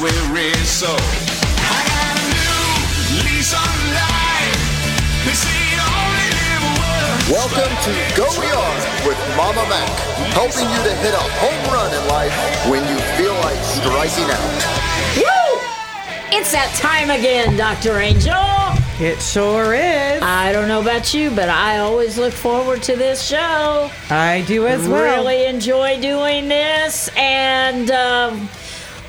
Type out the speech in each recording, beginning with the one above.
weary soul. I got a new lease on life. They say you only live once. Welcome to Go Yard with Mama Mac, helping you to hit a home run in life when you feel like striking out. Woo! It's that time again, Dr. Angel. It sure is. I don't know about you, but I always look forward to this show. I do as well. Really enjoy doing this, and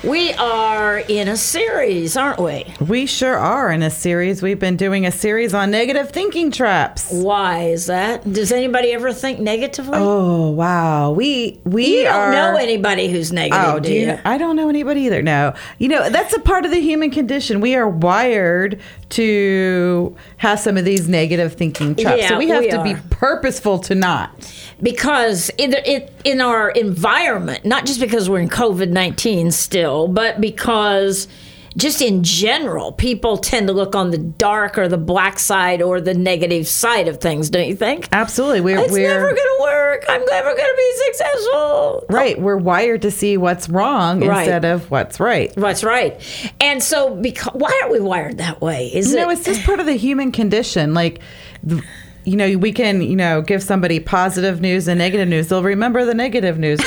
we are in a series, aren't we? We sure are in a series. We've been doing a series on negative thinking traps. Why is that? Does anybody ever think negatively? Oh, wow. You don't know anybody who's negative, do you? I don't know anybody either, no. You know, that's a part of the human condition. We are wired to have some of these negative thinking traps. Yeah, so we have to be purposeful to not. Because in our environment, not just because we're in COVID-19 still, but because just in general, people tend to look on the dark or the black side or the negative side of things, don't you think? Absolutely. It's never going to work. I'm never going to be successful. Right. We're wired to see what's wrong instead of what's right. What's right. And so why are we wired that way? It's just part of the human condition. Like, you know, we can, you know, give somebody positive news and negative news. They'll remember the negative news.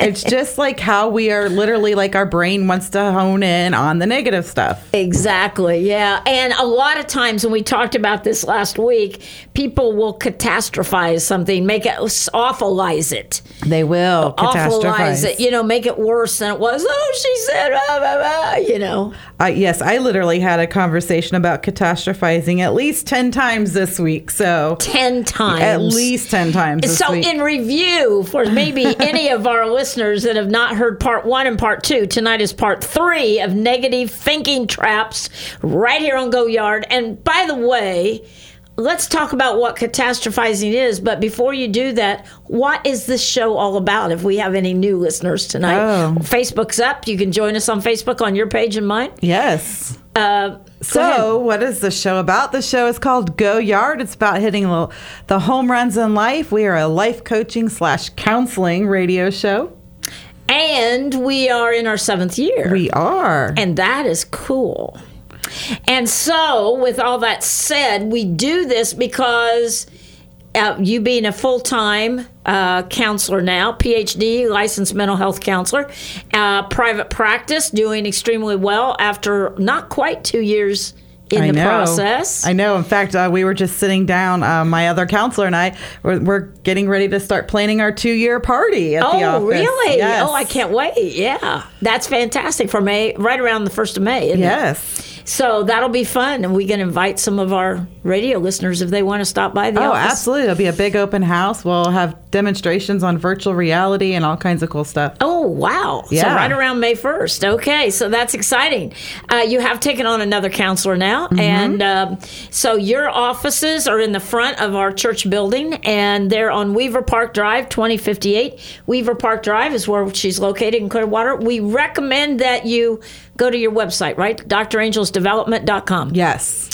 It's just like how we are literally like our brain wants to hone in on the negative stuff. Exactly, yeah. And a lot of times when we talked about this last week, people will catastrophize something, awfulize it. They will awfulize it, you know, make it worse than it was. Oh, she said, blah, blah, blah, you know. Yes, I literally had a conversation about catastrophizing at least 10 times this week. So 10 times. At least 10 times this week. So in review for maybe any of our listeners that have not heard part 1 and part 2, tonight is part 3 of negative thinking traps right here on Go Yard. And by the way, let's talk about what catastrophizing is. But before you do that, what is this show all about? If we have any new listeners tonight, Facebook's up. You can join us on Facebook on your page and mine. Yes. So what is the show about? The show is called Go Yard. It's about hitting the home runs in life. We are a life coaching /counseling radio show. And we are in our 7th year. We are. And that is cool. And so with all that said, we do this because you being a full-time counselor now, PhD, licensed mental health counselor, private practice, doing extremely well after not quite 2 years in the process. I know. In fact, we were just sitting down, my other counselor and I, we're getting ready to start planning our 2-year party at the office. Oh, really? Yes. Oh, I can't wait. Yeah. That's fantastic for May, right around the 1st of May, isn't it? Yes. So that'll be fun, and we can invite some of our radio listeners if they want to stop by the office. Oh, absolutely. It'll be a big open house. We'll have demonstrations on virtual reality and all kinds of cool stuff. Oh, wow. Yeah. So right around May 1st. Okay, so that's exciting. You have taken on another counselor now, and so your offices are in the front of our church building, and they're on Weaver Park Drive, 2058. Weaver Park Drive is where she's located in Clearwater. We recommend that you go to your website, right? DrAngelsDevelopment.com. Yes.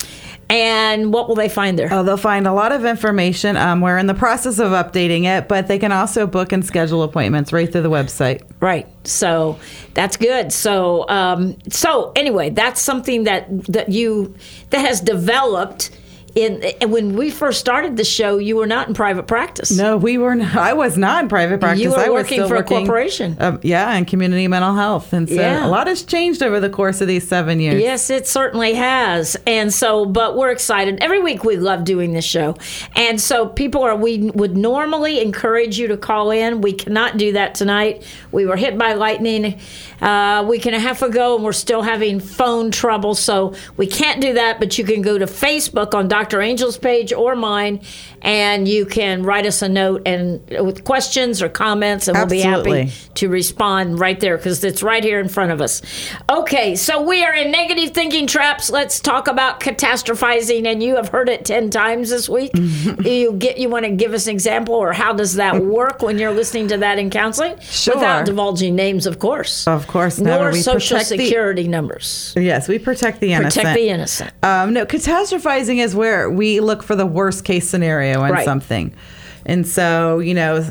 And what will they find there? Oh, they'll find a lot of information. We're in the process of updating it, but they can also book and schedule appointments right through the website. Right. So that's good. So anyway, that's something that has developed. And when we first started the show, you were not in private practice. No, we were not. I was not in private practice. You were working for a corporation. And community mental health. And so a lot has changed over the course of these 7 years. Yes, it certainly has. And so, but we're excited. Every week we love doing this show. And so we would normally encourage you to call in. We cannot do that tonight. We were hit by lightning a week and a half ago, and we're still having phone trouble. So we can't do that, but you can go to Facebook on Dr. Angel's page or mine, and you can write us a note and with questions or comments, and we'll be happy to respond right there because it's right here in front of us. Okay, so we are in negative thinking traps. Let's talk about catastrophizing, and you have heard it 10 times this week. You want to give us an example, or how does that work when you're listening to that in counseling? Sure. Without divulging names, of course. Of course. Nor we Social Security numbers. Yes, we protect the innocent. No, catastrophizing is where we look for the worst case scenario in something. And so, you know,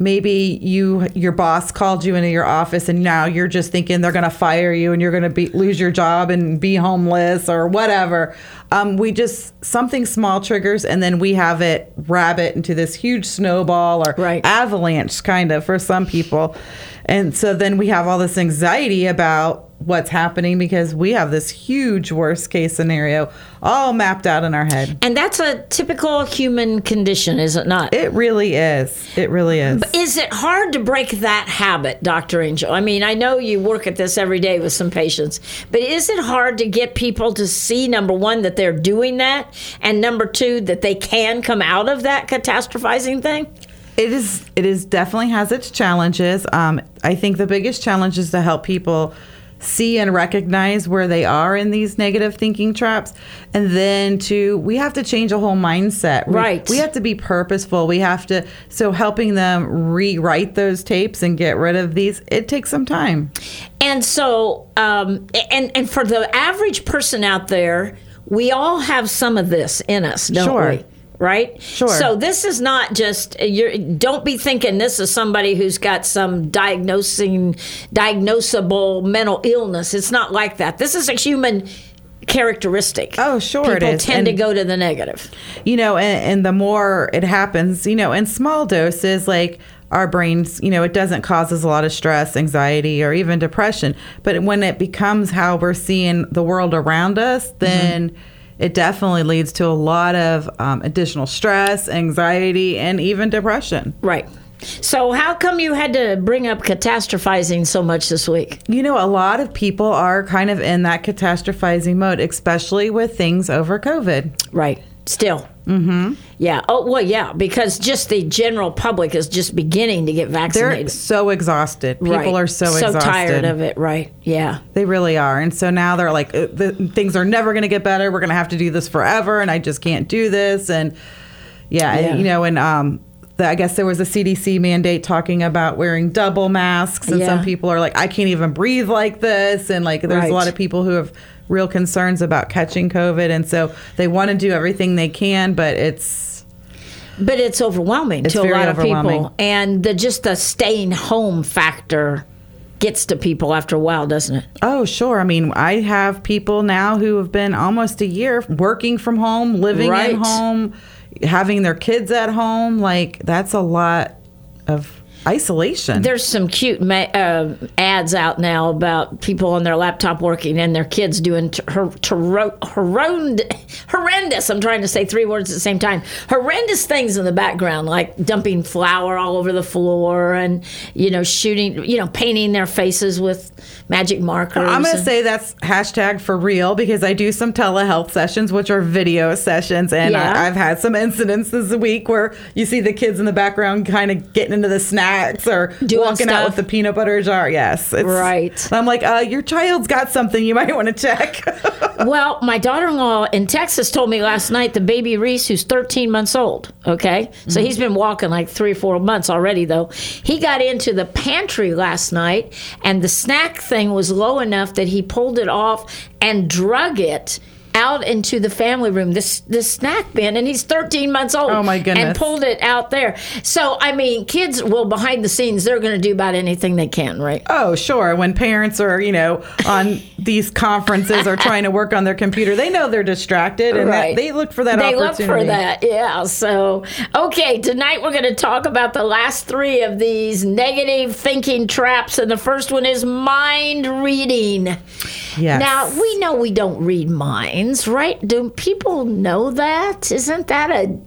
Maybe your boss called you into your office and now you're just thinking they're going to fire you and you're going to lose your job and be homeless or whatever. Something small triggers, and then we have it rabbit into this huge snowball or avalanche kind of for some people. And so then we have all this anxiety about what's happening because we have this huge worst case scenario all mapped out in our head. And that's a typical human condition, is it not? It really is. It really is. But is it hard to break that habit, Dr. Angel? I mean, I know you work at this every day with some patients, but is it hard to get people to see, number one, that they're doing that, and number two, that they can come out of that catastrophizing thing? It is definitely has its challenges. I think the biggest challenge is to help people see and recognize where they are in these negative thinking traps. And then we have to change a whole mindset. Right. We have to be purposeful. So helping them rewrite those tapes and get rid of these, it takes some time. And so, and for the average person out there, we all have some of this in us, don't we? Right? Sure. So this is not just, don't be thinking this is somebody who's got some diagnosable mental illness. It's not like that. This is a human characteristic. Oh, sure. People tend to go to the negative. You know, and the more it happens, you know, in small doses, like our brains, you know, it doesn't cause us a lot of stress, anxiety, or even depression. But when it becomes how we're seeing the world around us, then it definitely leads to a lot of additional stress, anxiety, and even depression. Right. So how come you had to bring up catastrophizing so much this week? You know, a lot of people are kind of in that catastrophizing mode, especially with things over COVID. Right. Still. Mm-hmm. Yeah. Oh, well, yeah, because just the general public is just beginning to get vaccinated. They're so exhausted. People are so exhausted. So tired of it, right? Yeah. They really are. And so now they're like, things are never going to get better. We're going to have to do this forever, and I just can't do this. And, And, you know, and I guess there was a CDC mandate talking about wearing double masks, and some people are like, I can't even breathe like this. And, like, there's a lot of people who have real concerns about catching COVID, and so they want to do everything they can, but it's overwhelming to a lot of people, and the staying home factor gets to people after a while, doesn't it? Oh, sure. I mean, I have people now who have been almost a year working from home, living at home, having their kids at home. Like, that's a lot of isolation. There's some cute ads out now about people on their laptop working and their kids doing horrendous, I'm trying to say three words at the same time, horrendous things in the background, like dumping flour all over the floor and, you know, shooting, you know, painting their faces with magic markers. I'm going to say that's hashtag for real, because I do some telehealth sessions, which are video sessions, and I've had some incidents this week where you see the kids in the background kind of getting into the snack or walking out with the peanut butter jar. Yes. I'm like, your child's got something you might want to check. Well, my daughter-in-law in Texas told me last night the baby Reese, who's 13 months old. Okay. So he's been walking like 3 or 4 months already, though. He got into the pantry last night, and the snack thing was low enough that he pulled it off and drug it out into the family room, this snack bin, and he's 13 months old. Oh, my goodness. And pulled it out there. So, I mean, kids will, behind the scenes, they're going to do about anything they can, right? Oh, sure. When parents are, you know, on these conferences or trying to work on their computer, they know they're distracted, and they look for that opportunity. They look for that, yeah. So, okay, tonight we're going to talk about the last three of these negative thinking traps, and the first one is mind reading. Yes. Now, we know we don't read minds. Right? Do people know that? Isn't that a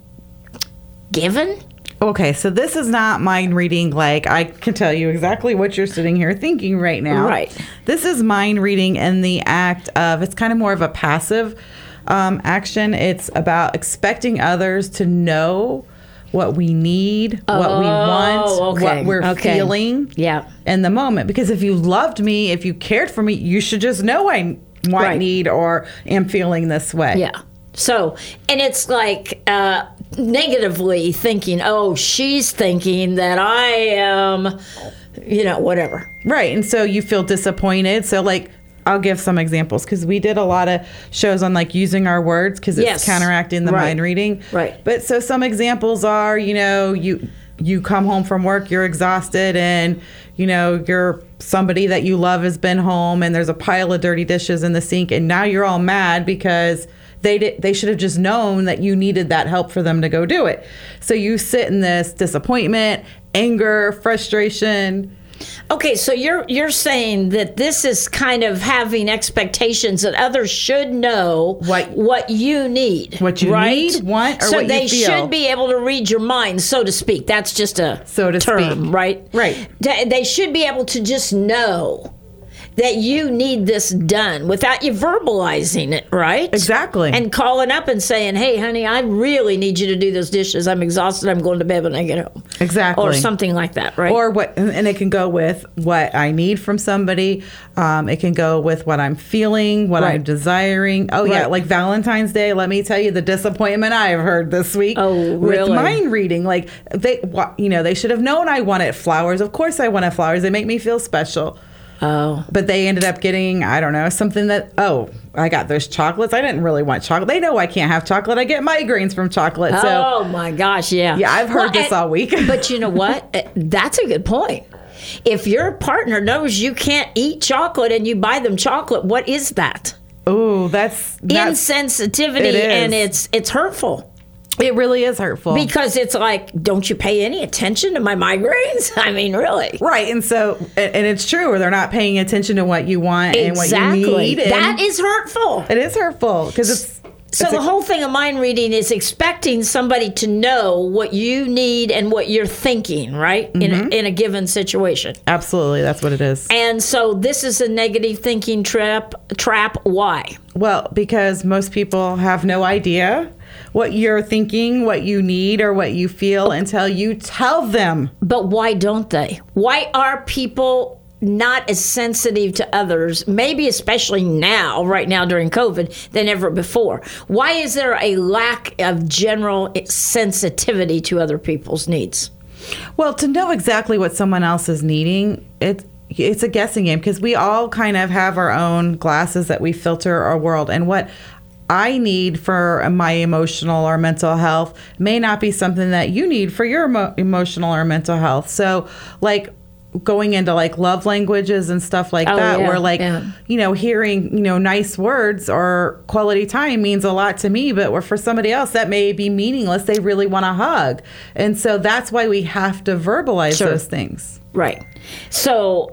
given? Okay, so this is not mind reading, like I can tell you exactly what you're sitting here thinking right now. Right. This is mind reading in the act of, it's kind of more of a passive action. It's about expecting others to know what we need, what we want, what we're feeling in the moment. Because if you loved me, if you cared for me, you should just know I need or am feeling this way. Yeah. So, and it's like negatively thinking, oh, she's thinking that I am, you know, whatever. Right. And so you feel disappointed. So, like, I'll give some examples, because we did a lot of shows on, like, using our words, because it's counteracting the mind reading. Right. But so some examples are, you know, you you come home from work, you're exhausted, and you know you're somebody that you love has been home, and there's a pile of dirty dishes in the sink, and now you're all mad because they should have just known that you needed that help for them to go do it. So you sit in this disappointment, anger, frustration. Okay, so you're saying that this is kind of having expectations that others should know what you need. What you need, want, or what you feel. So they should be able to read your mind, so to speak. That's just a term, right? Right. They should be able to just know that you need this done without you verbalizing it, right? Exactly. And calling up and saying, hey, honey, I really need you to do those dishes. I'm exhausted. I'm going to bed when I get home. Exactly. Or something like that, right? Or what, and it can go with what I need from somebody. It can go with what I'm feeling, what I'm desiring. Oh, yeah, like Valentine's Day. Let me tell you the disappointment I've heard this week. Oh, really? With mind reading. Like, they should have known I wanted flowers. Of course I wanted flowers. They make me feel special. Oh. But they ended up getting, I don't know, something that, I got those chocolates. I didn't really want chocolate. They know I can't have chocolate. I get migraines from chocolate. So, oh, my gosh, yeah. Yeah, I've heard this all week. But you know what? That's a good point. If your partner knows you can't eat chocolate and you buy them chocolate, what is that? Oh, that's insensitivity, and it's hurtful. It really is hurtful. Because it's like, don't you pay any attention to my migraines? I mean, really. Right. And so, and it's true, or they're not paying attention to what you want and what you need. Exactly. That is hurtful. It is hurtful. Because the whole thing of mind reading is expecting somebody to know what you need and what you're thinking, right? Mm-hmm. In a given situation. Absolutely. That's what it is. And so this is a negative thinking trap. Why? Well, because most people have no idea what you're thinking, what you need, or what you feel until you tell them. But why don't they? Why are people not as sensitive to others, maybe especially now, right now during COVID, than ever before? Why is there a lack of general sensitivity to other people's needs? Well, to know exactly what someone else is needing, it's a guessing game, because we all kind of have our own glasses that we filter our world. And what I need for my emotional or mental health may not be something that you need for your emotional or mental health. So, like, going into like love languages and stuff like that, yeah, where like, you know, hearing, you know, nice words or quality time means a lot to me, but for somebody else that may be meaningless. They really want a hug. And so that's why we have to verbalize those things. Right. So,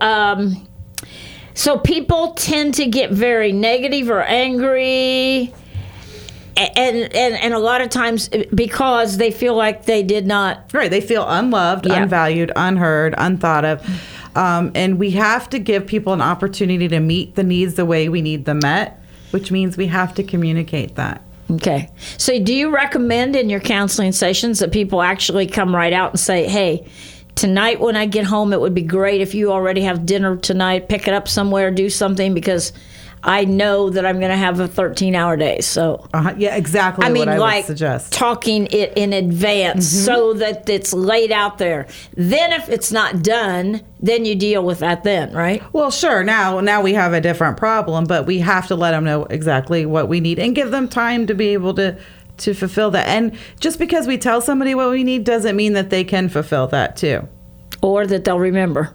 so people tend to get very negative or angry. And a lot of times because they feel like they did not. Right. They feel unloved, unvalued, unheard, unthought of. And we have to give people an opportunity to meet the needs the way we need them met, which means we have to communicate that. Okay. So do you recommend in your counseling sessions that people actually come right out and say, hey, tonight when I get home, it would be great if you already have dinner tonight, pick it up somewhere, do something, because I know that I'm going to have a 13-hour day. So yeah, exactly. I mean, what I like would suggest. Talking it in advance so that it's laid out there. Then if it's not done, then you deal with that then, right? Well, sure. Now we have a different problem, but we have to let them know exactly what we need and give them time to be able to fulfill that. And just because we tell somebody what we need doesn't mean that they can fulfill that too. Or that they'll remember.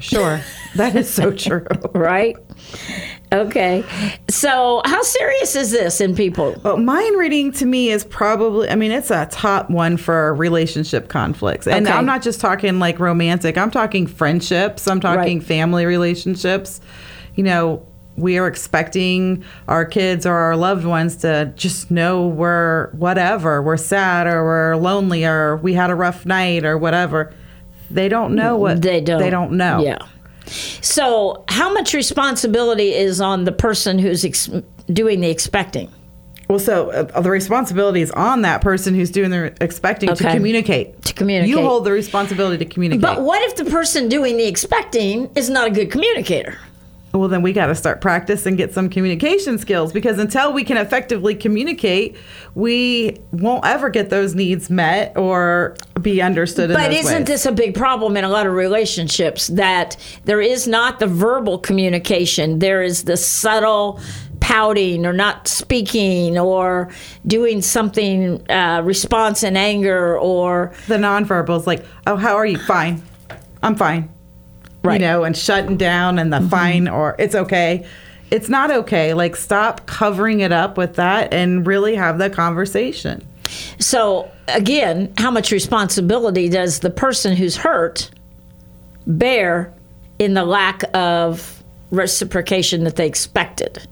Sure. That is so true. Right? Okay. So how serious is this in people? Well, mind reading to me is probably, it's a top one for relationship conflicts. And I'm not just talking like romantic. I'm talking friendships. I'm talking family relationships. You know, we are expecting our kids or our loved ones to just know we're sad or we're lonely or we had a rough night or whatever. They don't know what they don't know. Yeah. So how much responsibility is on the person who's doing the expecting? Well, so the responsibility is on that person who's doing the expecting to communicate. You hold the responsibility to communicate. But what if the person doing the expecting is not a good communicator? Well, then we got to start practice and get some communication skills, because until we can effectively communicate, we won't ever get those needs met or be understood in those ways. But isn't this a big problem in a lot of relationships, that there is not the verbal communication? There is the subtle pouting or not speaking or doing something, response in anger or... The nonverbals, like, oh, how are you? Fine. I'm fine. Right. You know, and shutting down and the mm-hmm. fine or it's okay. It's not okay. Like, stop covering it up with that and really have the conversation. So, again, how much responsibility does the person who's hurt bear in the lack of reciprocation that they expected?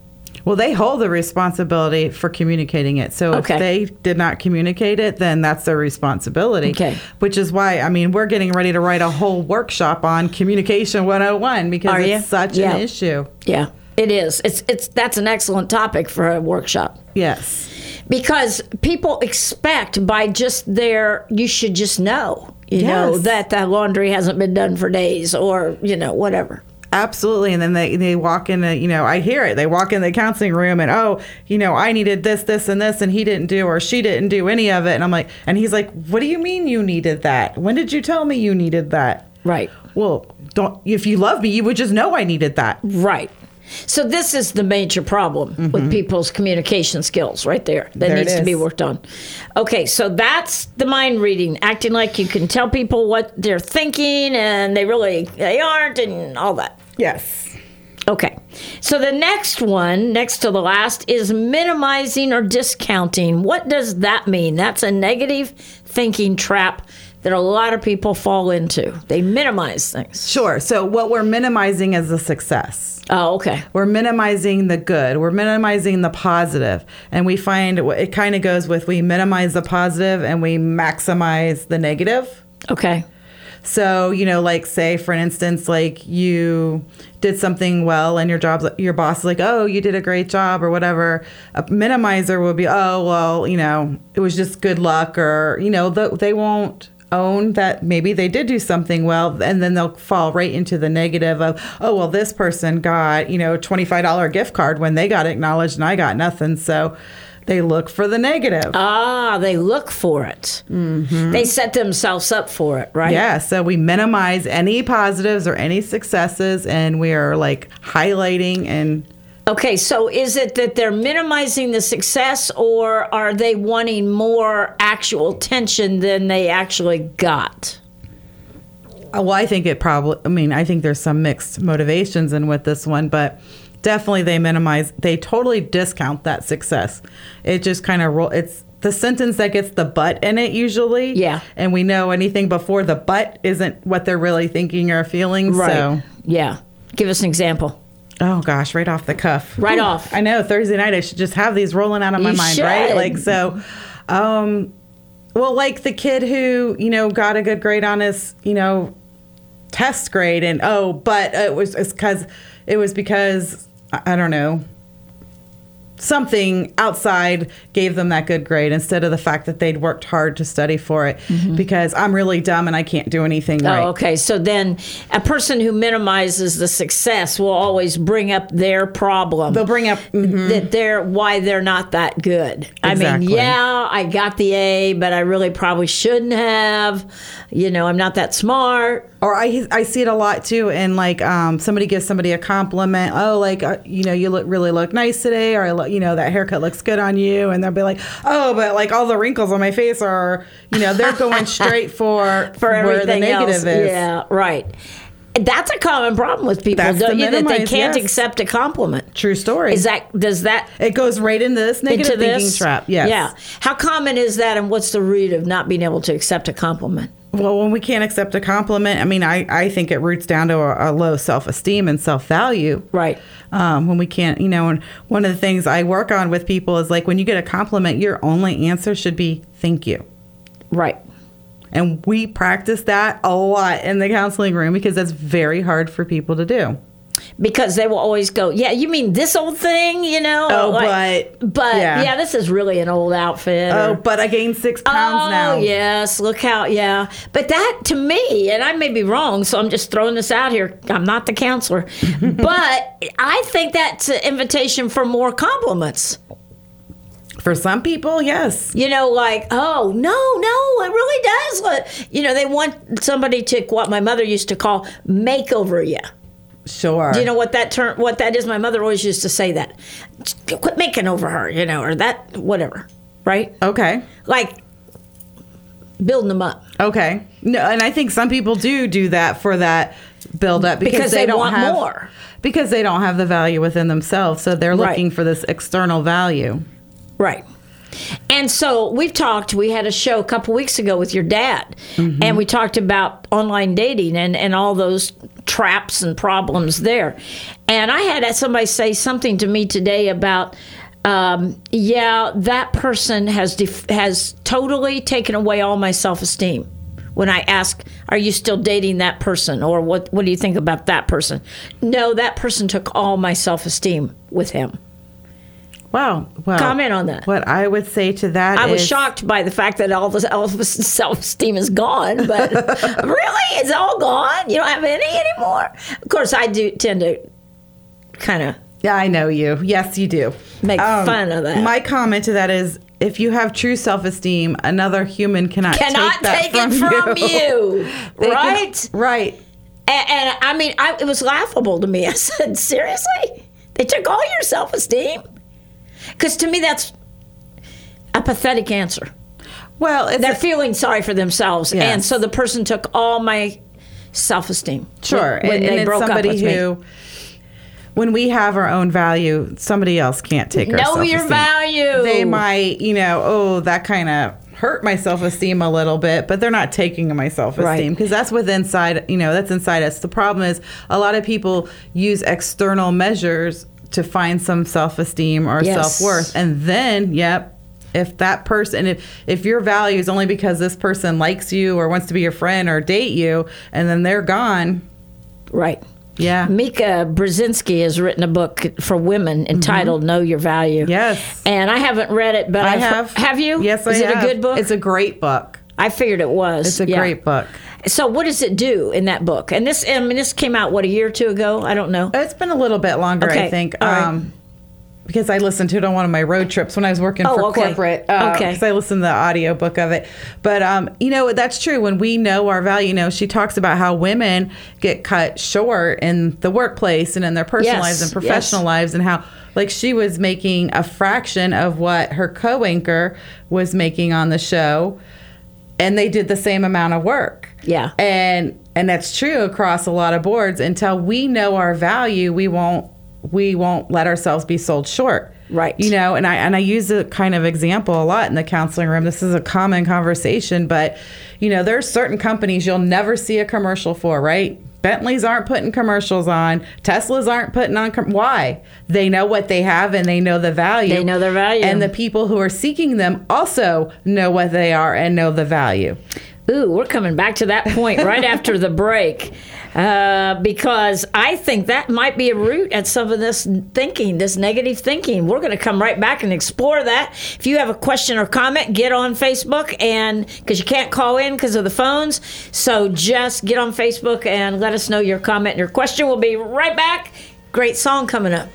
Well, they hold the responsibility for communicating it. So okay. if they did not communicate it, then that's their responsibility. Okay. Which is why, I mean, we're getting ready to write a whole workshop on Communication 101 because it's such an issue. Yeah, it is. It's that's an excellent topic for a workshop. Yes. Because people expect by just their, you should just know, you know, that the laundry hasn't been done for days or, you know, whatever. Absolutely. And then they walk in, you know, I hear it. They walk in the counseling room and, oh, you know, I needed this, this, and this, and he didn't do or she didn't do any of it. And I'm like, and he's like, what do you mean you needed that? When did you tell me you needed that? Right. Well, don't, if you love me, you would just know I needed that. Right. So this is the major problem mm-hmm. with people's communication skills right there. That needs to be worked on. Okay, so that's the mind reading, acting like you can tell people what they're thinking and they aren't and all that. Yes. Okay. So the next one, next to the last, is minimizing or discounting. What does that mean? That's a negative thinking trap that a lot of people fall into. They minimize things. Sure. So what we're minimizing is the success. Oh, okay. We're minimizing the good. We're minimizing the positive. And we find it kind of goes with we minimize the positive and we maximize the negative. Okay. So, you know, like, say, for instance, like you did something well and your boss is like, oh, you did a great job or whatever. A minimizer will be, oh, well, you know, it was just good luck or, you know, they won't own that maybe they did do something well. And then they'll fall right into the negative of, oh, well, this person got, you know, $25 gift card when they got acknowledged and I got nothing. So they look for the negative. Ah, they look for it. Mm-hmm. They set themselves up for it, right? Yeah, so we minimize any positives or any successes, and we are, like, highlighting and... Okay, so is it that they're minimizing the success, or are they wanting more actual tension than they actually got? Well, I think I think there's some mixed motivations in with this one, but... Definitely, they totally discount that success. It just kind of it's the sentence that gets the but in it usually. Yeah. And we know anything before the but isn't what they're really thinking or feeling. Right. So. Yeah. Give us an example. Oh, gosh, right off the cuff. Right Ooh, off. I know, Thursday night I should just have these rolling out of my mind, right? Like, so, well, like the kid who, you know, got a good grade on his, you know, test grade and, oh, but it was because... I don't know, something outside gave them that good grade instead of the fact that they'd worked hard to study for it mm-hmm. because I'm really dumb and I can't do anything right. Oh, okay. So then a person who minimizes the success will always bring up their problem. They'll bring up mm-hmm. Why they're not that good. Exactly. I mean, yeah, I got the A, but I really probably shouldn't have. You know, I'm not that smart. Or I see it a lot, too, in, like, somebody gives somebody a compliment. Oh, like, you know, you really look nice today. Or, you know, that haircut looks good on you. And they'll be like, oh, but, like, all the wrinkles on my face are, you know, they're going straight for where the negative else. Is. Yeah, right. That's a common problem with people, don't you? That they can't accept a compliment. True story. It goes right into this negative thinking trap. Yes. Yeah. How common is that, and what's the root of not being able to accept a compliment? Well, when we can't accept a compliment, I mean, I think it roots down to a low self-esteem and self-value. Right. When we can't, you know, and one of the things I work on with people is, like, when you get a compliment, your only answer should be, thank you. Right. And we practice that a lot in the counseling room because that's very hard for people to do. Because they will always go, yeah, you mean this old thing, you know? Oh, like, but yeah, this is really an old outfit. Oh, but I gained 6 pounds now. Oh, yes, look how, yeah. But that, to me, and I may be wrong, so I'm just throwing this out here. I'm not the counselor. But I think that's an invitation for more compliments. For some people, yes. You know, like, oh, no, it really does. Look. You know, they want somebody to, what my mother used to call, make over you. Sure. Do you know what that term? What that is? My mother always used to say that. Quit making over her, you know, or that, whatever. Right? Okay. Like building them up. Okay. No, and I think some people do that for that build up because they don't want more. Because they don't have the value within themselves, so they're looking for this external value. Right. And so we've talked, we had a show a couple weeks ago with your dad, mm-hmm. and we talked about online dating and all those traps and problems there. And I had somebody say something to me today about, that person has totally taken away all my self-esteem. When I ask, are you still dating that person? Or what do you think about that person? No, that person took all my self-esteem with him. Wow. Well, comment on that. What I would say to that is... I was shocked by the fact that all the self-esteem is gone, but really? It's all gone? You don't have any anymore? Of course, I do tend to kind of... Yeah, I know you. Yes, you do. Make fun of that. My comment to that is, if you have true self-esteem, another human cannot take it from you. Right? Right. And I mean, it was laughable to me. I said, seriously? They took all your self-esteem? Because to me, that's a pathetic answer. Well, they're feeling sorry for themselves, yes. And so the person took all my self-esteem. Sure, when they broke up with me. When we have our own value, somebody else can't take our self-esteem. Know your value. They might, that kind of hurt my self-esteem a little bit, but they're not taking my self-esteem because that's that's inside us. The problem is a lot of people use external measures to find some self-esteem or self-worth. And then, if that person, if your value is only because this person likes you or wants to be your friend or date you, and then they're gone. Right. Yeah. Mika Brzezinski has written a book for women entitled Know Your Value. Yes. And I haven't read it, but I have. Have you? Yes, I have. Is it a good book? It's a great book. I figured it was. It's a great book. So what does it do in that book? And this came out, a year or two ago? I don't know. It's been a little bit longer, okay. I think. Right. Because I listened to it on one of my road trips when I was working for corporate. Because I listened to the audiobook of it. But, that's true. When we know our value, she talks about how women get cut short in the workplace and in their personal lives and professional lives, and how, she was making a fraction of what her co-anchor was making on the show. And they did the same amount of work. Yeah. And that's true across a lot of boards. Until we know our value, we won't let ourselves be sold short. Right. And I use a kind of example a lot in the counseling room. This is a common conversation, but there are certain companies you'll never see a commercial for, right? Bentleys aren't putting commercials on. Teslas aren't putting on. Why? They know what they have and they know the value. They know their value. And the people who are seeking them also know what they are and know the value. Ooh, we're coming back to that point right after the break, because I think that might be a root at some of this thinking, this negative thinking. We're going to come right back and explore that. If you have a question or comment, get on Facebook, and because you can't call in because of the phones, so just get on Facebook and let us know your comment and your question. We'll be right back. Great song coming up.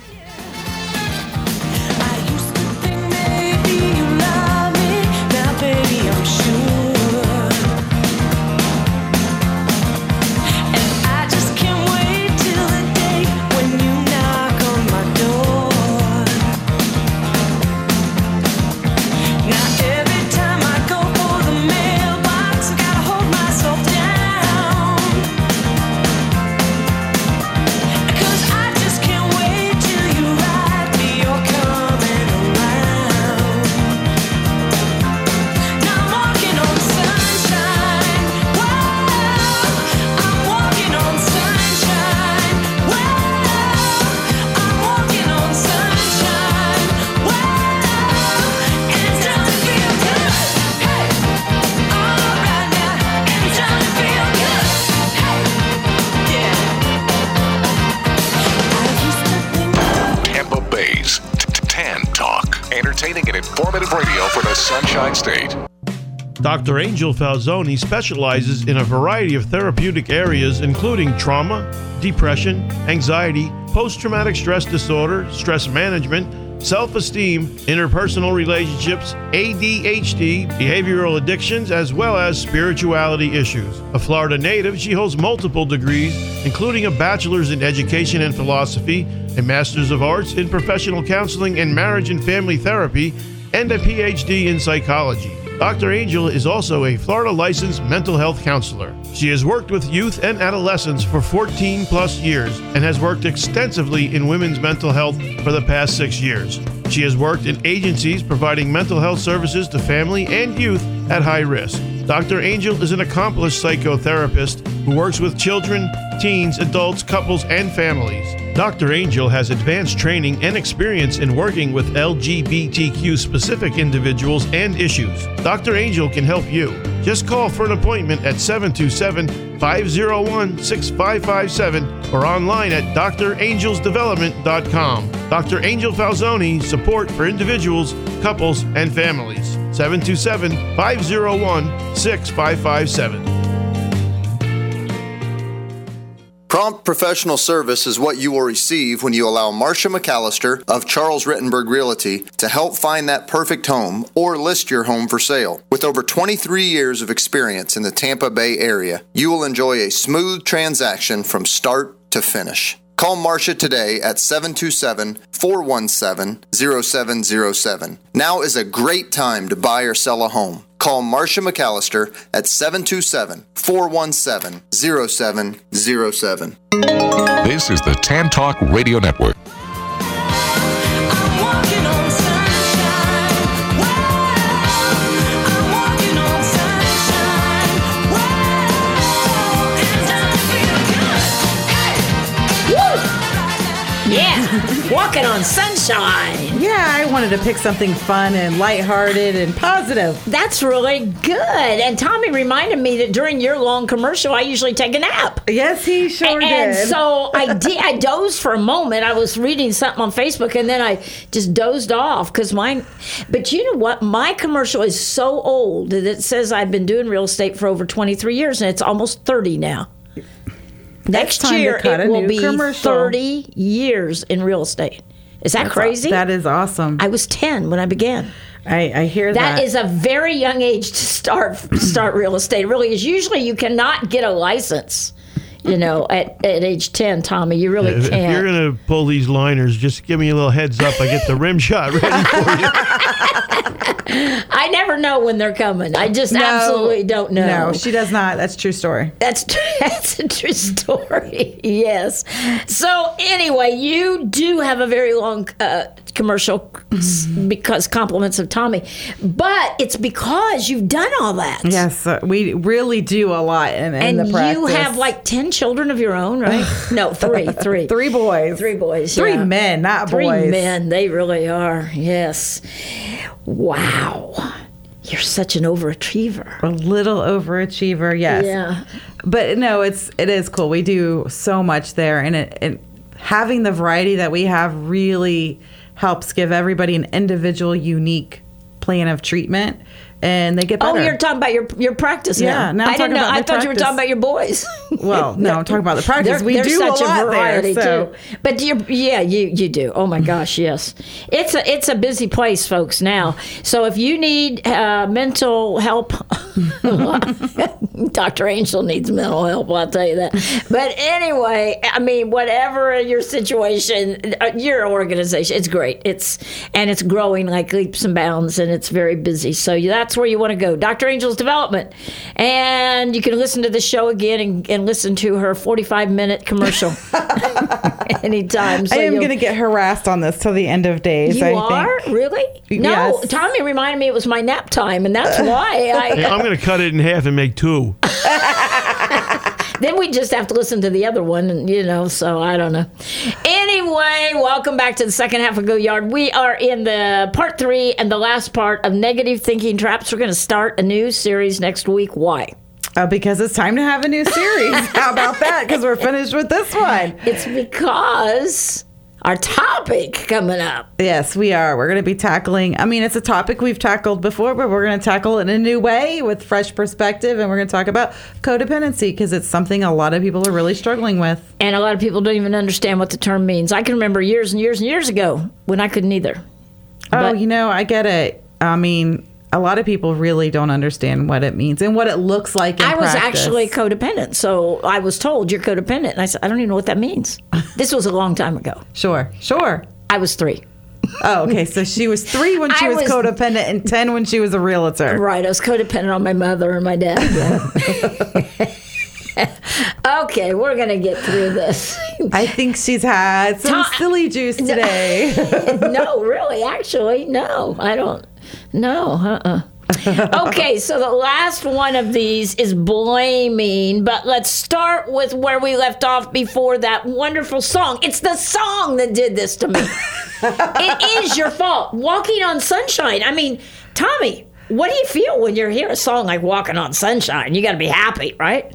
Dr. Angel Falzoni specializes in a variety of therapeutic areas, including trauma, depression, anxiety, post-traumatic stress disorder, stress management, self-esteem, interpersonal relationships, ADHD, behavioral addictions, as well as spirituality issues. A Florida native, she holds multiple degrees, including a bachelor's in education and philosophy, a master's of arts in professional counseling and marriage and family therapy, and a PhD in psychology. Dr. Angel is also a Florida licensed mental health counselor. She has worked with youth and adolescents for 14 plus years and has worked extensively in women's mental health for the past 6 years. She has worked in agencies providing mental health services to family and youth at high risk. Dr. Angel is an accomplished psychotherapist who works with children, teens, adults, couples, and families. Dr. Angel has advanced training and experience in working with LGBTQ-specific individuals and issues. Dr. Angel can help you. Just call for an appointment at 727-501-6557 or online at DrAngelsDevelopment.com. Dr. Angel Falzoni, support for individuals, couples, and families. 727-501-6557. Prompt professional service is what you will receive when you allow Marcia McAllister of Charles Rittenberg Realty to help find that perfect home or list your home for sale. With over 23 years of experience in the Tampa Bay area, you will enjoy a smooth transaction from start to finish. Call Marcia today at 727-417-0707. Now is a great time to buy or sell a home. Call Marcia McAllister at 727-417-0707. This is the Tantalk Radio Network. Yeah, walking on sunshine. Yeah, I wanted to pick something fun and lighthearted and positive. That's really good. And Tommy reminded me that during your long commercial, I usually take a nap. Yes, he sure did. And so I dozed for a moment. I was reading something on Facebook, and then I just dozed off because mine. But you know what? My commercial is so old that it says I've been doing real estate for over 23 years, and it's almost 30 now. Next year, it will be commercial. 30 years in real estate. Is that crazy? That is awesome. I was 10 when I began. I hear that. That is a very young age to start real estate. It really is. Usually, you cannot get a license, you know, at age 10, Tommy. You really can't. If you're going to pull these liners, just give me a little heads up. I get the rim shot ready for you. I never know when they're coming. I just absolutely don't know. No, she does not. That's a true story. That's a true story, yes. So anyway, you do have a very long commercial because compliments of Tommy. But it's because you've done all that. Yes, we really do a lot in the practice. And you have like 10 children of your own, right? No, three. Three boys. Three men, not boys. Three men, they really are, yes. Wow. You're such an overachiever. A little overachiever, yes. Yeah. But no, it is cool. We do so much there, and having the variety that we have really helps give everybody an individual, unique plan of treatment, and they get better. Oh, you're talking about your practice now. I didn't know. I thought you were talking about your boys. Well, no, I'm talking about the practice. We do such a lot there. So. But you do. Oh my gosh, yes. It's a busy place, folks, now. So if you need mental help, Dr. Angel needs mental help, I'll tell you that. But anyway, I mean, whatever your situation, your organization, it's great. It's growing like leaps and bounds, and it's very busy. So that's where you want to go, Dr. Angel's Development. And you can listen to the show again and listen to her 45-minute commercial anytime. So I am going to get harassed on this till the end of days. You think. Really? No, yes. Tommy reminded me it was my nap time, and that's why. I'm going to cut it in half and make two. Then we just have to listen to the other one, and, you know, so I don't know. Anyway, welcome back to the second half of Go Yard. We are in the part 3 and the last part of Negative Thinking Traps. We're going to start a new series next week. Why? Because it's time to have a new series. How about that? Because we're finished with this one. It's because... our topic coming up. Yes, we are. We're going to be tackling, I mean, it's a topic we've tackled before, but we're going to tackle it in a new way with fresh perspective, and we're going to talk about codependency because it's something a lot of people are really struggling with. And a lot of people don't even understand what the term means. I can remember years and years and years ago when I couldn't either. I get it. I mean, a lot of people really don't understand what it means and what it looks like in practice. I was actually codependent, so I was told, you're codependent. And I said, I don't even know what that means. This was a long time ago. Sure. I was 3. Oh, okay. So she was 3 when she was codependent and 10 when she was a realtor. Right. I was codependent on my mother and my dad. Yeah. Okay, we're going to get through this. I think she's had some silly juice today. No, really, actually, no. I don't. No, Okay, so the last one of these is blaming, but let's start with where we left off before that wonderful song. It's the song that did this to me. It is your fault. Walking on Sunshine. I mean, Tommy, what do you feel when you hear a song like Walking on Sunshine? You got to be happy, right?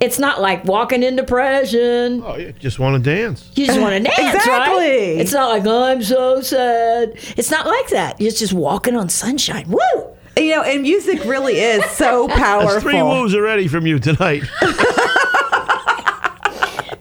It's not like walking in depression. Oh, you just want to dance. You just want to dance, exactly. Right? It's not like, oh, I'm so sad. It's not like that. It's just walking on sunshine. Woo! You know, and music really is so powerful. There's 3 woos already from you tonight.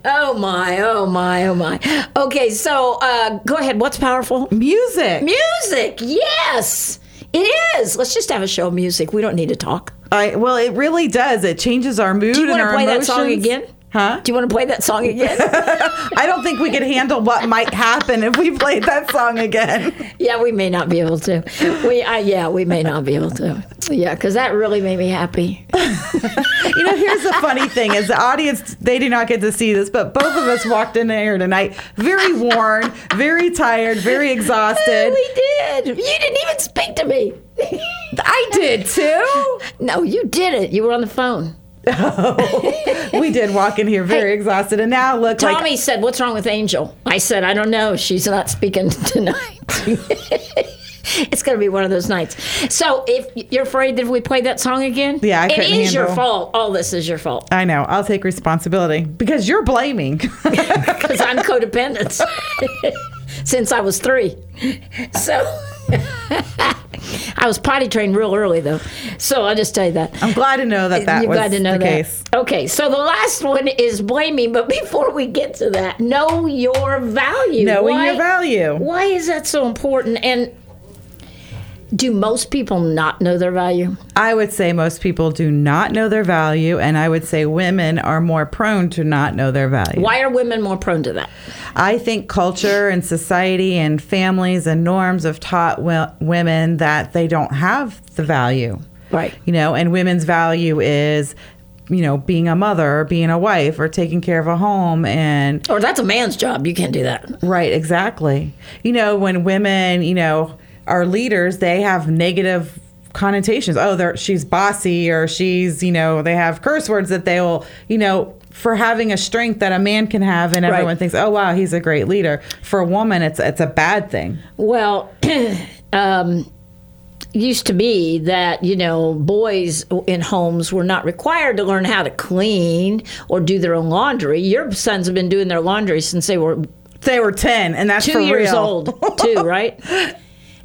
Oh, my, oh, my, oh, my. Okay, so go ahead. What's powerful? Music. Music, yes. It is. Let's just have a show of music. We don't need to talk. Well, it really does. It changes our mood and our emotions. Do you want to play that song again? Huh? Do you want to play that song again? I don't think we could handle what might happen if we played that song again. Yeah, we may not be able to. We may not be able to. Yeah, because that really made me happy. You know, here's the funny thing is the audience, they do not get to see this, but both of us walked in here tonight very worn, very tired, very exhausted. We did. You didn't even speak to me. I did too. No, you didn't. You were on the phone. Oh, we did walk in here very exhausted, and now look. Tommy said, "What's wrong with Angel?" I said, "I don't know. She's not speaking tonight." It's going to be one of those nights. So, if you're afraid that if we play that song again, yeah, it is your fault. All this is your fault. I know. I'll take responsibility because you're blaming. Because I'm codependent since I was 3. So. I was potty trained real early, though. So I'll just tell you that. I'm glad to know that was the case. Okay, so the last one is blaming, but before we get to that, know your value. Knowing your value. Why is that so important? And do most people not know their value? I would say most people do not know their value, and I would say women are more prone to not know their value. Why are women more prone to that? I think culture and society and families and norms have taught women that they don't have the value. Right. You know, and women's value is, you know, being a mother or being a wife or taking care of a home or that's a man's job. You can't do that. Right, exactly. You know, when women, you know, our leaders, they have negative connotations. Oh, she's bossy, or she's, you know, they have curse words that they will, you know, for having a strength that a man can have, and everyone thinks, oh, wow, he's a great leader. For a woman, it's a bad thing. Well, used to be that, you know, boys in homes were not required to learn how to clean or do their own laundry. Your sons have been doing their laundry since they were 10, and that's 2 years old, right?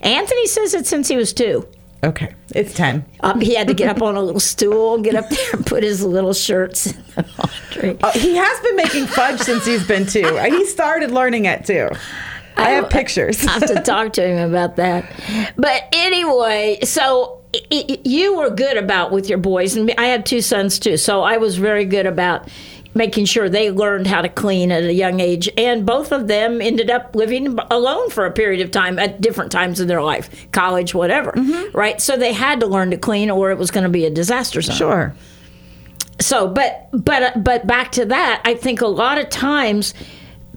Anthony says it since he was 2. Okay, it's 10. He had to get up on a little stool, get up there, and put his little shirts in the laundry. He has been making fudge since he's been 2. He started learning at 2. I have pictures. I have to talk to him about that. But anyway, so you were good about with your boys, and I had 2 sons too, so I was very good about making sure they learned how to clean at a young age. And both of them ended up living alone for a period of time at different times in their life, college, whatever, right? So they had to learn to clean or it was going to be a disaster zone. Sure. So, but back to that, I think a lot of times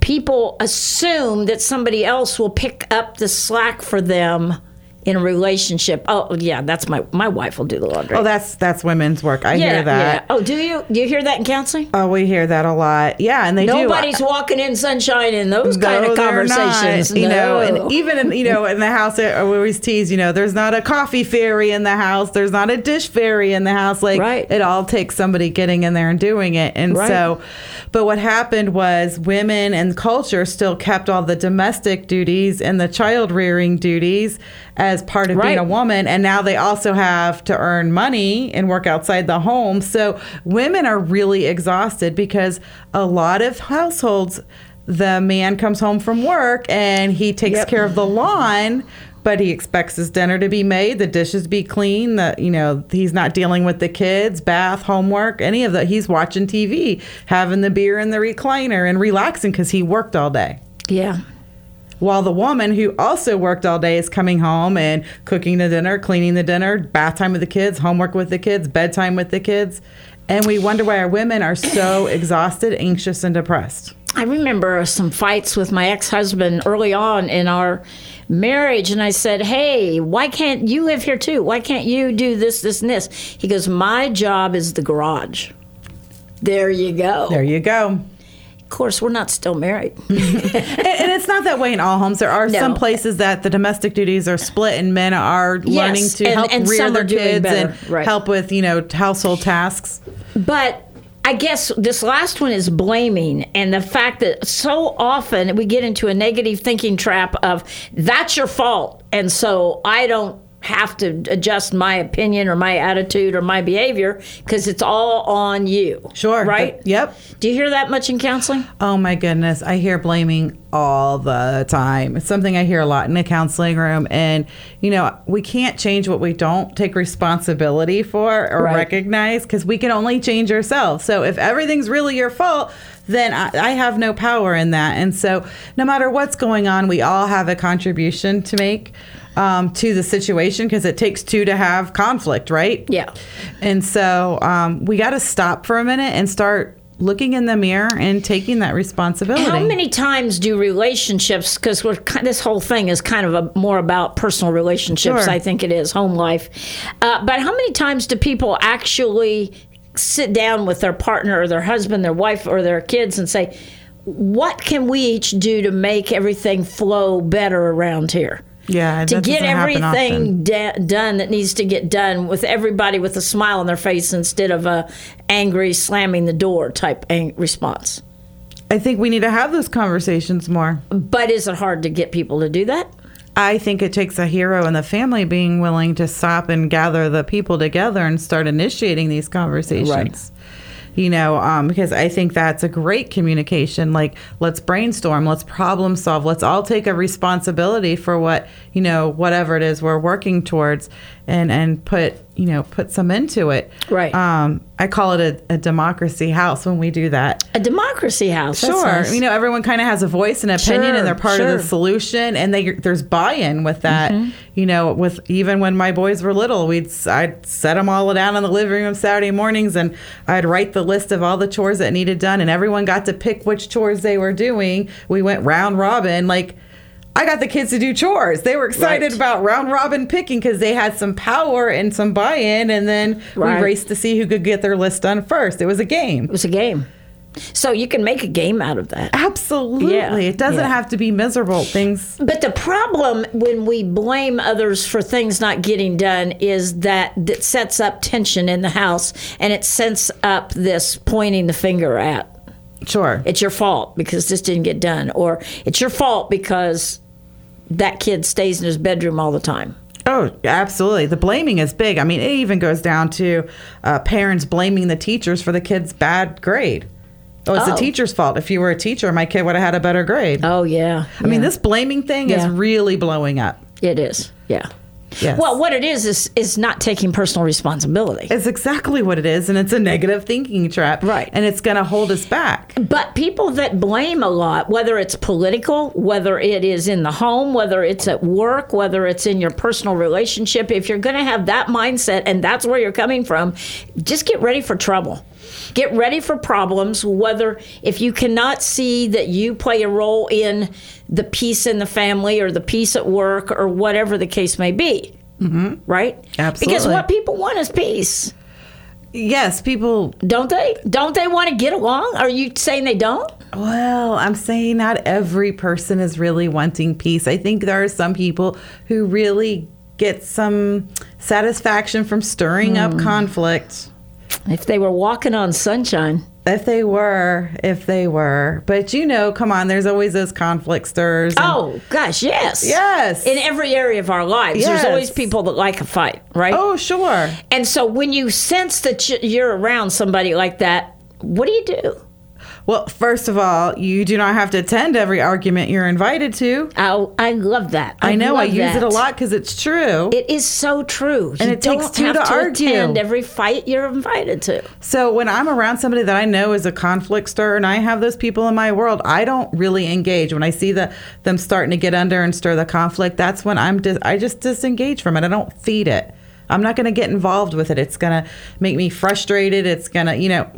people assume that somebody else will pick up the slack for them in a relationship. Oh, yeah, that's my wife will do the laundry. Oh, that's women's work. I hear that. Yeah. Oh, do you hear that in counseling? Oh, we hear that a lot. Yeah, and nobody's walking in sunshine in those kind of conversations. Not, and even in the house, I always tease. There's not a coffee fairy in the house. There's not a dish fairy in the house. Like It all takes somebody getting in there and doing it. And so, but what happened was women and culture still kept all the domestic duties and the child rearing duties as part of being a woman, and now they also have to earn money and work outside the home. So women are really exhausted because a lot of households, the man comes home from work and he takes care of the lawn, but he expects his dinner to be made, the dishes be clean, he's not dealing with the kids, bath, homework, any of that. He's watching TV, having the beer in the recliner and relaxing because he worked all day. Yeah. While the woman who also worked all day is coming home and cooking the dinner, cleaning the dinner, bath time with the kids, homework with the kids, bedtime with the kids. And we wonder why our women are so exhausted, anxious, and depressed. I remember some fights with my ex-husband early on in our marriage. And I said, hey, why can't you live here too? Why can't you do this, this, and this? He goes, my job is the garage. There you go. There you go. Of course, we're not still married. And it's not that way in all homes. There are some places that the domestic duties are split and men are learning to help rear their kids and help with, household tasks. But I guess this last one is blaming, and the fact that so often we get into a negative thinking trap of that's your fault, and so I don't have to adjust my opinion or my attitude or my behavior because it's all on you. Sure. Right? Yep. Do you hear that much in counseling? Oh, my goodness. I hear blaming all the time. It's something I hear a lot in the counseling room. And, we can't change what we don't take responsibility for or recognize because we can only change ourselves. So if everything's really your fault, then I have no power in that. And so no matter what's going on, we all have a contribution to make. To the situation, because it takes two to have conflict, right? Yeah. And so we got to stop for a minute and start looking in the mirror and taking that responsibility. How many times do relationships, because this whole thing is kind of more about personal relationships, I think it is, home life. But how many times do people actually sit down with their partner or their husband, their wife or their kids and say, what can we each do to make everything flow better around here? Yeah, to get everything done that needs to get done with everybody with a smile on their face instead of a angry slamming the door type response. I think we need to have those conversations more. But is it hard to get people to do that? I think it takes a hero in the family being willing to stop and gather the people together and start initiating these conversations. Right. Because I think that's a great communication. Like, let's brainstorm, let's problem solve, let's all take a responsibility for what, whatever it is we're working towards and put some into it. Right. I call it a democracy house when we do that. A democracy house. Sure. Nice. Everyone kind of has a voice and opinion and they're part of the solution, and there's buy-in with that. Mm-hmm. With even when my boys were little, I'd set them all down in the living room Saturday mornings and I'd write the list of all the chores that needed done, and everyone got to pick which chores they were doing. We went round robin. Like, I got the kids to do chores. They were excited about round robin picking because they had some power and some buy-in, and then we raced to see who could get their list done first. It was a game. So you can make a game out of that. Absolutely. Yeah. It doesn't have to be miserable things. But the problem when we blame others for things not getting done is that it sets up tension in the house, and it sets up this pointing the finger at. Sure. It's your fault because this didn't get done, or it's your fault because that kid stays in his bedroom all the time. Oh, absolutely. The blaming is big. I mean, it even goes down to parents blaming the teachers for the kid's bad grade. Oh, it's the teacher's fault. If you were a teacher, my kid would have had a better grade. Oh, yeah. I mean, this blaming thing is really blowing up. It is, yeah. Yes. Well, what it is not taking personal responsibility. It's exactly what it is, and it's a negative thinking trap. Right. And it's going to hold us back. But people that blame a lot, whether it's political, whether it is in the home, whether it's at work, whether it's in your personal relationship, if you're going to have that mindset and that's where you're coming from, just get ready for trouble. Get ready for problems, whether if you cannot see that you play a role in the peace in the family or the peace at work or whatever the case may be. Mm-hmm. Right? Absolutely. Because what people want is peace. Yes, people... Don't they want to get along? Are you saying they don't? Well, I'm saying not every person is really wanting peace. I think there are some people who really get some satisfaction from stirring up conflict. If they were walking on sunshine. If they were. But, you know, come on, there's always those conflict stirs. Oh, gosh, yes. Yes. In every area of our lives. Yes. There's always people that like a fight, right? Oh, sure. And so when you sense that you're around somebody like that, what do you do? Well, first of all, you do not have to attend every argument you're invited to. Oh, I love that. I know. I use it a lot because it's true. It is so true. And it takes two to argue. You don't have to attend every fight you're invited to. So when I'm around somebody that I know is a conflict stirrer, and I have those people in my world, I don't really engage. When I see them starting to get under and stir the conflict, that's when I just disengage from it. I don't feed it. I'm not going to get involved with it. It's going to make me frustrated. It's going to,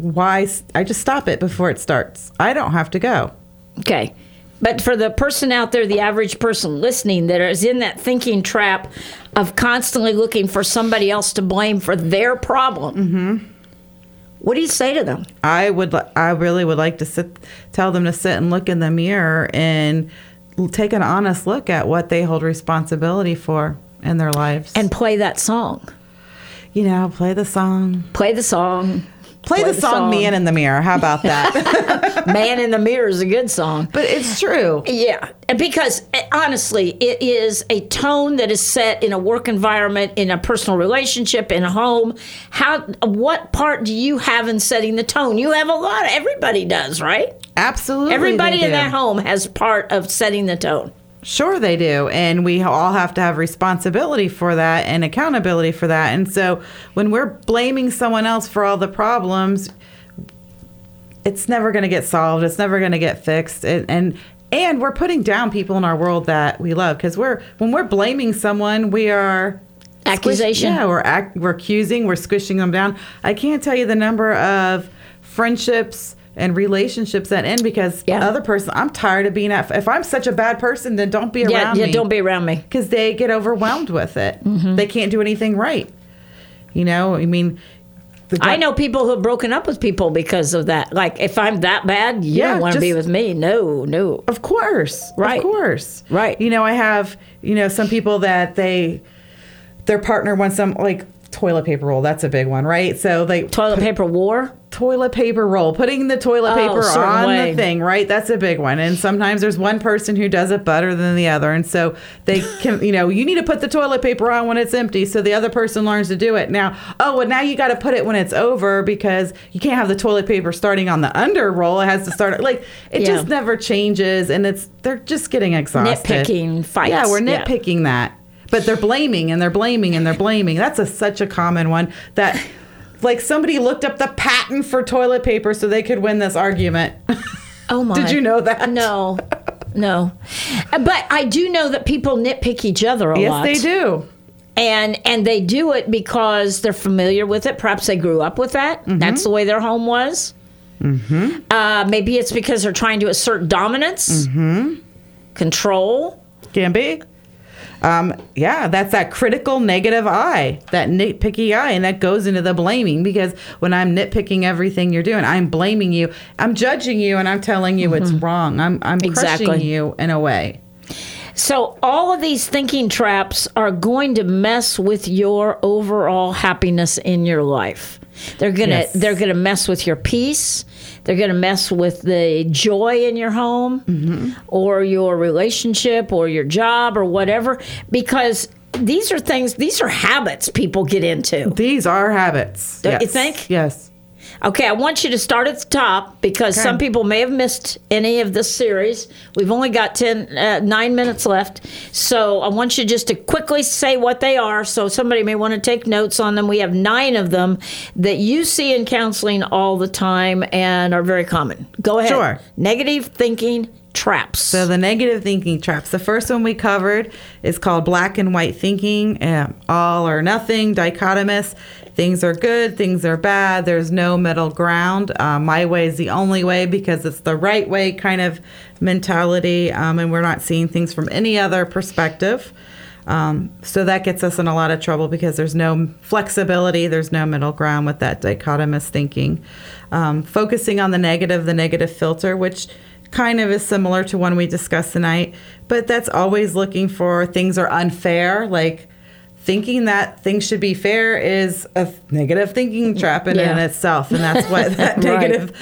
I just stop it before it starts. I don't have to go. Okay. But for the person out there, the average person listening that is in that thinking trap of constantly looking for somebody else to blame for their problem, what do you say to them? I really would like to tell them to sit and look in the mirror and take an honest look at what they hold responsibility for in their lives. And play that song. Play the song. Play the song, Man in the Mirror. How about that? Man in the Mirror is a good song. But it's true. Yeah. Because, honestly, it is a tone that is set in a work environment, in a personal relationship, in a home. What part do you have in setting the tone? You have a lot. Everybody does, right? Absolutely. Everybody in that home has part of setting the tone. Sure they do, and we all have to have responsibility for that and accountability for that. And so when we're blaming someone else for all the problems, it's never going to get solved. It's never going to get fixed. And we're putting down people in our world that we love, because when we're blaming someone, we are... Accusation. We're accusing, we're squishing them down. I can't tell you the number of friendships and relationships that end because the other person, I'm tired of being at. If I'm such a bad person, then don't be around me. Yeah, don't be around me. Because they get overwhelmed with it. Mm-hmm. They can't do anything right. I know people who have broken up with people because of that. Like, if I'm that bad, you don't want to be with me. No. Of course. Right. Of course. Right. I have, some people that their partner wants them, like, toilet paper roll. That's a big one, right? So toilet paper roll. Putting the toilet paper on the thing, right? That's a big one. And sometimes there's one person who does it better than the other. And so they can, you need to put the toilet paper on when it's empty. So the other person learns to do it. Now, now you got to put it when it's over because you can't have the toilet paper starting on the under roll. It has to start just never changes. And they're just getting exhausted. Nitpicking fights. Yeah, we're nitpicking that. But they're blaming and they're blaming and they're blaming. That's such a common one that somebody looked up the patent for toilet paper so they could win this argument. Oh, my. Did you know that? No. But I do know that people nitpick each other a lot. Yes, they do. And they do it because they're familiar with it. Perhaps they grew up with that. Mm-hmm. That's the way their home was. Mm-hmm. Maybe it's because they're trying to assert dominance, control. Can be. That's that critical negative eye, that nitpicky eye, and that goes into the blaming, because when I'm nitpicking everything you're doing, I'm blaming you, I'm judging you, and I'm telling you it's wrong. I'm crushing you in a way. So all of these thinking traps are going to mess with your overall happiness in your life. They're going to they're going to mess with your peace. They're going to mess with the joy in your home or your relationship or your job or whatever, because these are habits people get into. These are habits. Don't you think? Yes. Okay, I want you to start at the top because some people may have missed any of this series. We've only got 9 minutes left. So I want you just to quickly say what they are so somebody may want to take notes on them. We have 9 of them that you see in counseling all the time and are very common. Go ahead. Sure. Negative thinking traps. So the negative thinking traps. The first one we covered is called black and white thinking, all or nothing, dichotomous. Things are good, things are bad, there's no middle ground. My way is the only way because it's the right way kind of mentality, and we're not seeing things from any other perspective. So that gets us in a lot of trouble because there's no flexibility, there's no middle ground with that dichotomous thinking. Focusing on the negative filter, which kind of is similar to one we discussed tonight, but that's always looking for things are unfair, like thinking that things should be fair is a negative thinking trap in itself, and that's what that negative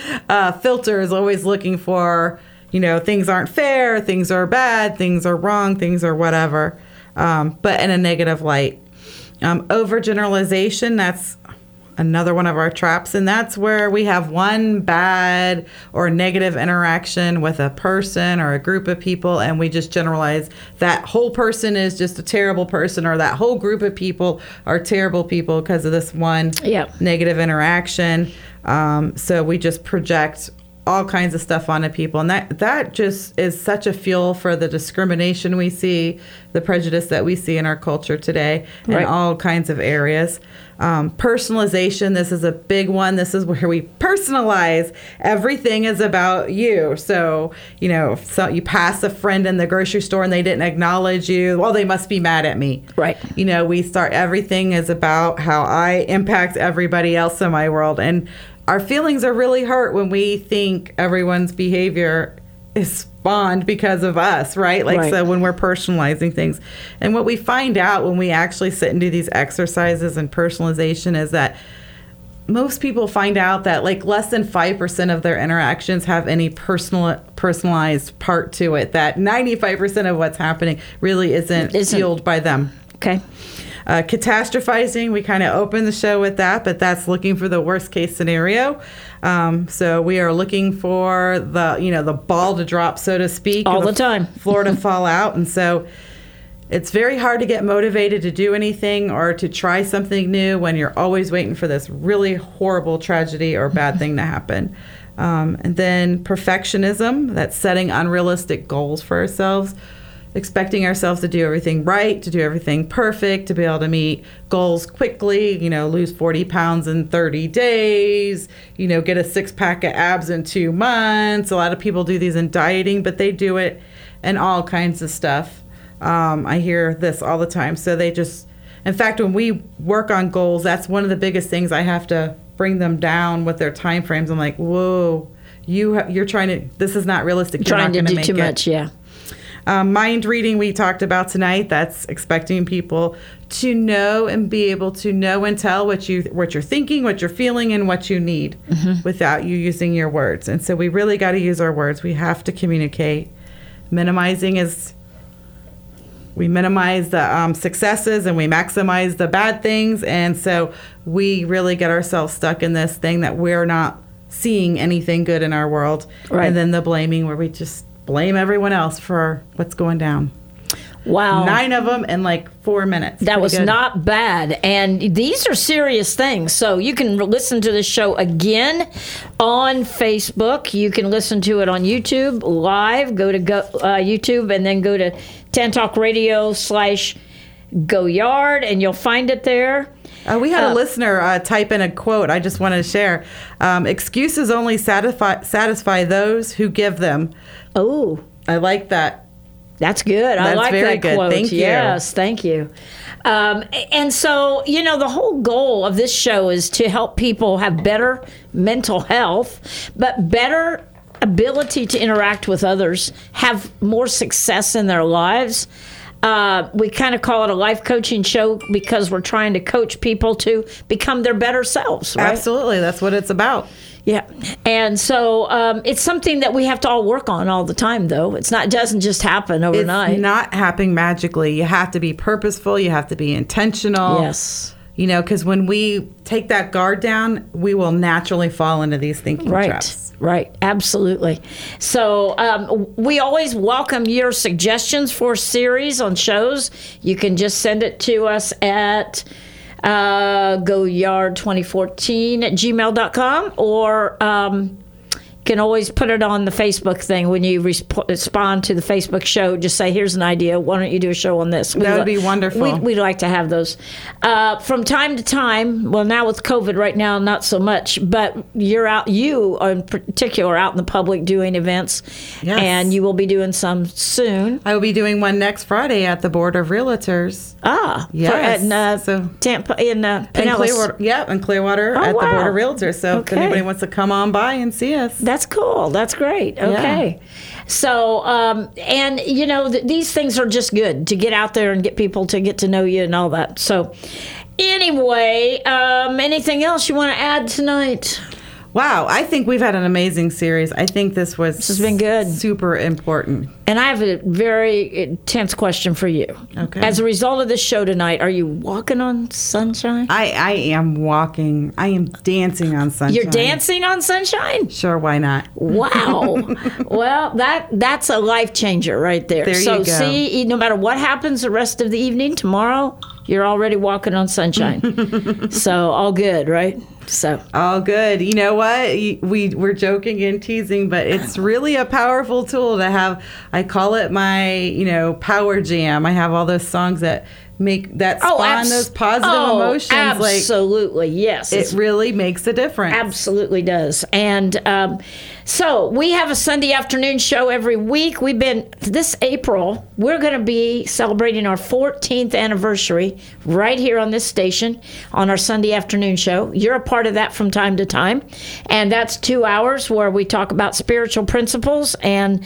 filter is always looking for. You know, things aren't fair, things are bad, things are wrong, things are whatever, but in a negative light. Overgeneralization, that's another one of our traps, and that's where we have one bad or negative interaction with a person or a group of people, and we just generalize that whole person is just a terrible person, or that whole group of people are terrible people because of this one negative interaction. So we just project all kinds of stuff onto people, and that just is such a fuel for the discrimination we see, the prejudice that we see in our culture today in all kinds of areas. Personalization, this is a big one. This is where we personalize. Everything is about you. So, you know, so you pass a friend in the grocery store and they didn't acknowledge you, well, they must be mad at me. Right. You know, we start, everything is about how I impact everybody else in my world. And our feelings are really hurt when we think everyone's behavior is spawned because of us, right? Like, so when we're personalizing things. And what we find out when we actually sit and do these exercises and personalization is that most people find out that like less than 5% of their interactions have any personalized part to it, that 95% of what's happening really isn't fueled by them. Okay. Catastrophizing, we kind of opened the show with that, but that's looking for the worst case scenario. So we are looking for the ball to drop, so to speak. All the time. Floor to fall out. And so it's very hard to get motivated to do anything or to try something new when you're always waiting for this really horrible tragedy or bad thing to happen. And then perfectionism, that's setting unrealistic goals for ourselves. Expecting ourselves to do everything right, to do everything perfect, to be able to meet goals quickly, you know, lose 40 pounds in 30 days, you know, get a six-pack of abs in 2 months. A lot of people do these in dieting, but they do it in all kinds of stuff. I hear this all the time. So they just, in fact, when we work on goals, that's one of the biggest things. I have to bring them down with their time frames. I'm like, whoa, you're trying to, this is not realistic. You're trying to do too much, yeah. Mind reading we talked about tonight, that's expecting people to know and be able to know and tell what you're thinking, what you're feeling, and what you need without you using your words. And so we really got to use our words. We have to communicate. Minimizing is we minimize the successes and we maximize the bad things. And so we really get ourselves stuck in this thing that we're not seeing anything good in our world. Right. And then the blaming where we just blame everyone else for what's going down. Wow. 9 of them in like 4 minutes. That was not bad. And these are serious things. So you can listen to this show again on Facebook. You can listen to it on YouTube live. Go to YouTube and then go to Tantalk Radio/Go Yard and you'll find it there. We had a listener type in a quote I just wanted to share. Excuses only satisfy those who give them. Oh, I like that. That's good. I like that quote. Thank you. Yes, thank you. And so, you know, the whole goal of this show is to help people have better mental health, but better ability to interact with others, have more success in their lives. We kind of call it a life coaching show because we're trying to coach people to become their better selves, right? Absolutely. That's what it's about. Yeah. And so it's something that we have to all work on all the time, though. It doesn't just happen overnight. It's not happening magically. You have to be purposeful. You have to be intentional. Yes. You know, because when we take that guard down, we will naturally fall into these thinking traps. Right, absolutely. So we always welcome your suggestions for series on shows. You can just send it to us at GoYard2014@gmail.com or can always put it on the Facebook thing when you respond to the Facebook show. Just say, here's an idea. Why don't you do a show on this? That would be wonderful. We'd like to have those. From time to time, well, now with COVID right now, not so much, but you in particular are out in the public doing events, yes, and you will be doing some soon. I will be doing one next Friday at the Board of Realtors. Ah, yes. Tampa, in Clearwater. Yeah, in Clearwater the Board of Realtors. So if anybody wants to come on by and see us. That's cool. That's great. Okay. Yeah. So, and you know, these things are just good to get out there and get people to get to know you and all that. So anyway, anything else you want to add tonight? Wow, I think we've had an amazing series. I think this has been good. Super important. And I have a very intense question for you. Okay. As a result of this show tonight, are you walking on sunshine? I am walking. I am dancing on sunshine. You're dancing on sunshine? Sure, why not? Wow. Well, that's a life changer right there. There you go. So see, no matter what happens the rest of the evening, tomorrow, you're already walking on sunshine. So all good, right? So all good. You know what? We're joking and teasing, but it's really a powerful tool to have. I call it my, power jam. I have all those songs that spawn those positive emotions. Absolutely, yes. It really makes a difference. Absolutely does. And so we have a Sunday afternoon show every week. This April, we're going to be celebrating our 14th anniversary right here on this station on our Sunday afternoon show. You're a part of that from time to time. And that's 2 hours where we talk about spiritual principles and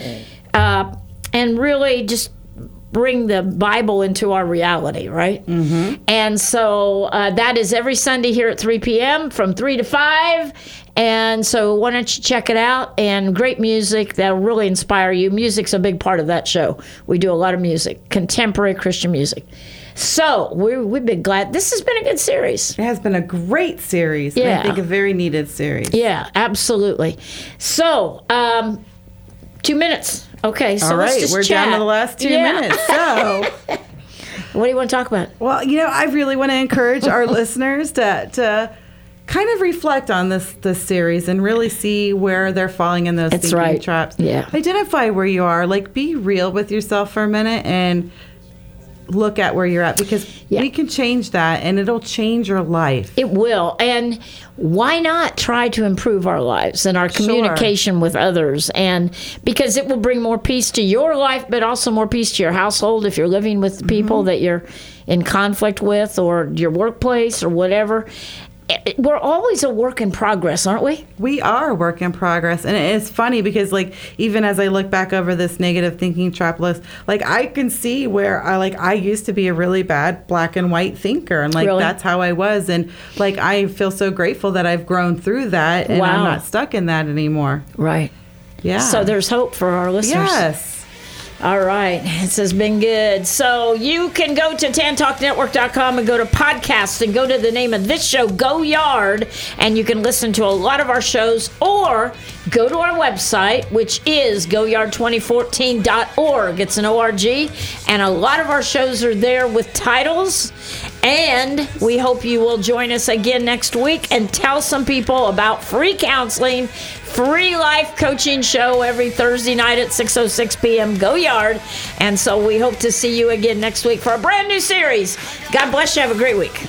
really just bring the Bible into our reality, right? Mm-hmm. And so that is every Sunday here at 3 p.m. from 3 to 5. And so why don't you check it out? And great music that'll really inspire you. Music's a big part of that show. We do a lot of music, contemporary Christian music. So we've been glad. This has been a good series. It has been a great series. Yeah. I think a very needed series. Yeah, absolutely. So 2 minutes. Okay, so all right, we're chat. Down to the last 2 minutes. So, what do you want to talk about? Well, I really want to encourage our listeners to kind of reflect on this series and really see where they're falling in those thinking traps. Yeah, identify where you are. Like, be real with yourself for a minute and look at where you're at, because we can change that, and it'll change your life. It will. And why not try to improve our lives and our communication with others? And because it will bring more peace to your life, but also more peace to your household if you're living with people that you're in conflict with, or your workplace or whatever. We're always a work in progress, aren't we? We are a work in progress. And it's funny because, even as I look back over this negative thinking trap list, I can see where I used to be a really bad black and white thinker. And, really? That's how I was. And, I feel so grateful that I've grown through that and I'm not stuck in that anymore. Right. Yeah. So there's hope for our listeners. Yes. All right. This has been good. So you can go to tantalknetwork.com and go to podcasts and go to the name of this show, Go Yard, and you can listen to a lot of our shows, or go to our website, which is GoYard2014.org. It's an ORG, and a lot of our shows are there with titles. And we hope you will join us again next week and tell some people about free counseling, free life coaching show every Thursday night at 6:06 p.m. Go Yard. And so we hope to see you again next week for a brand new series. God bless you. Have a great week.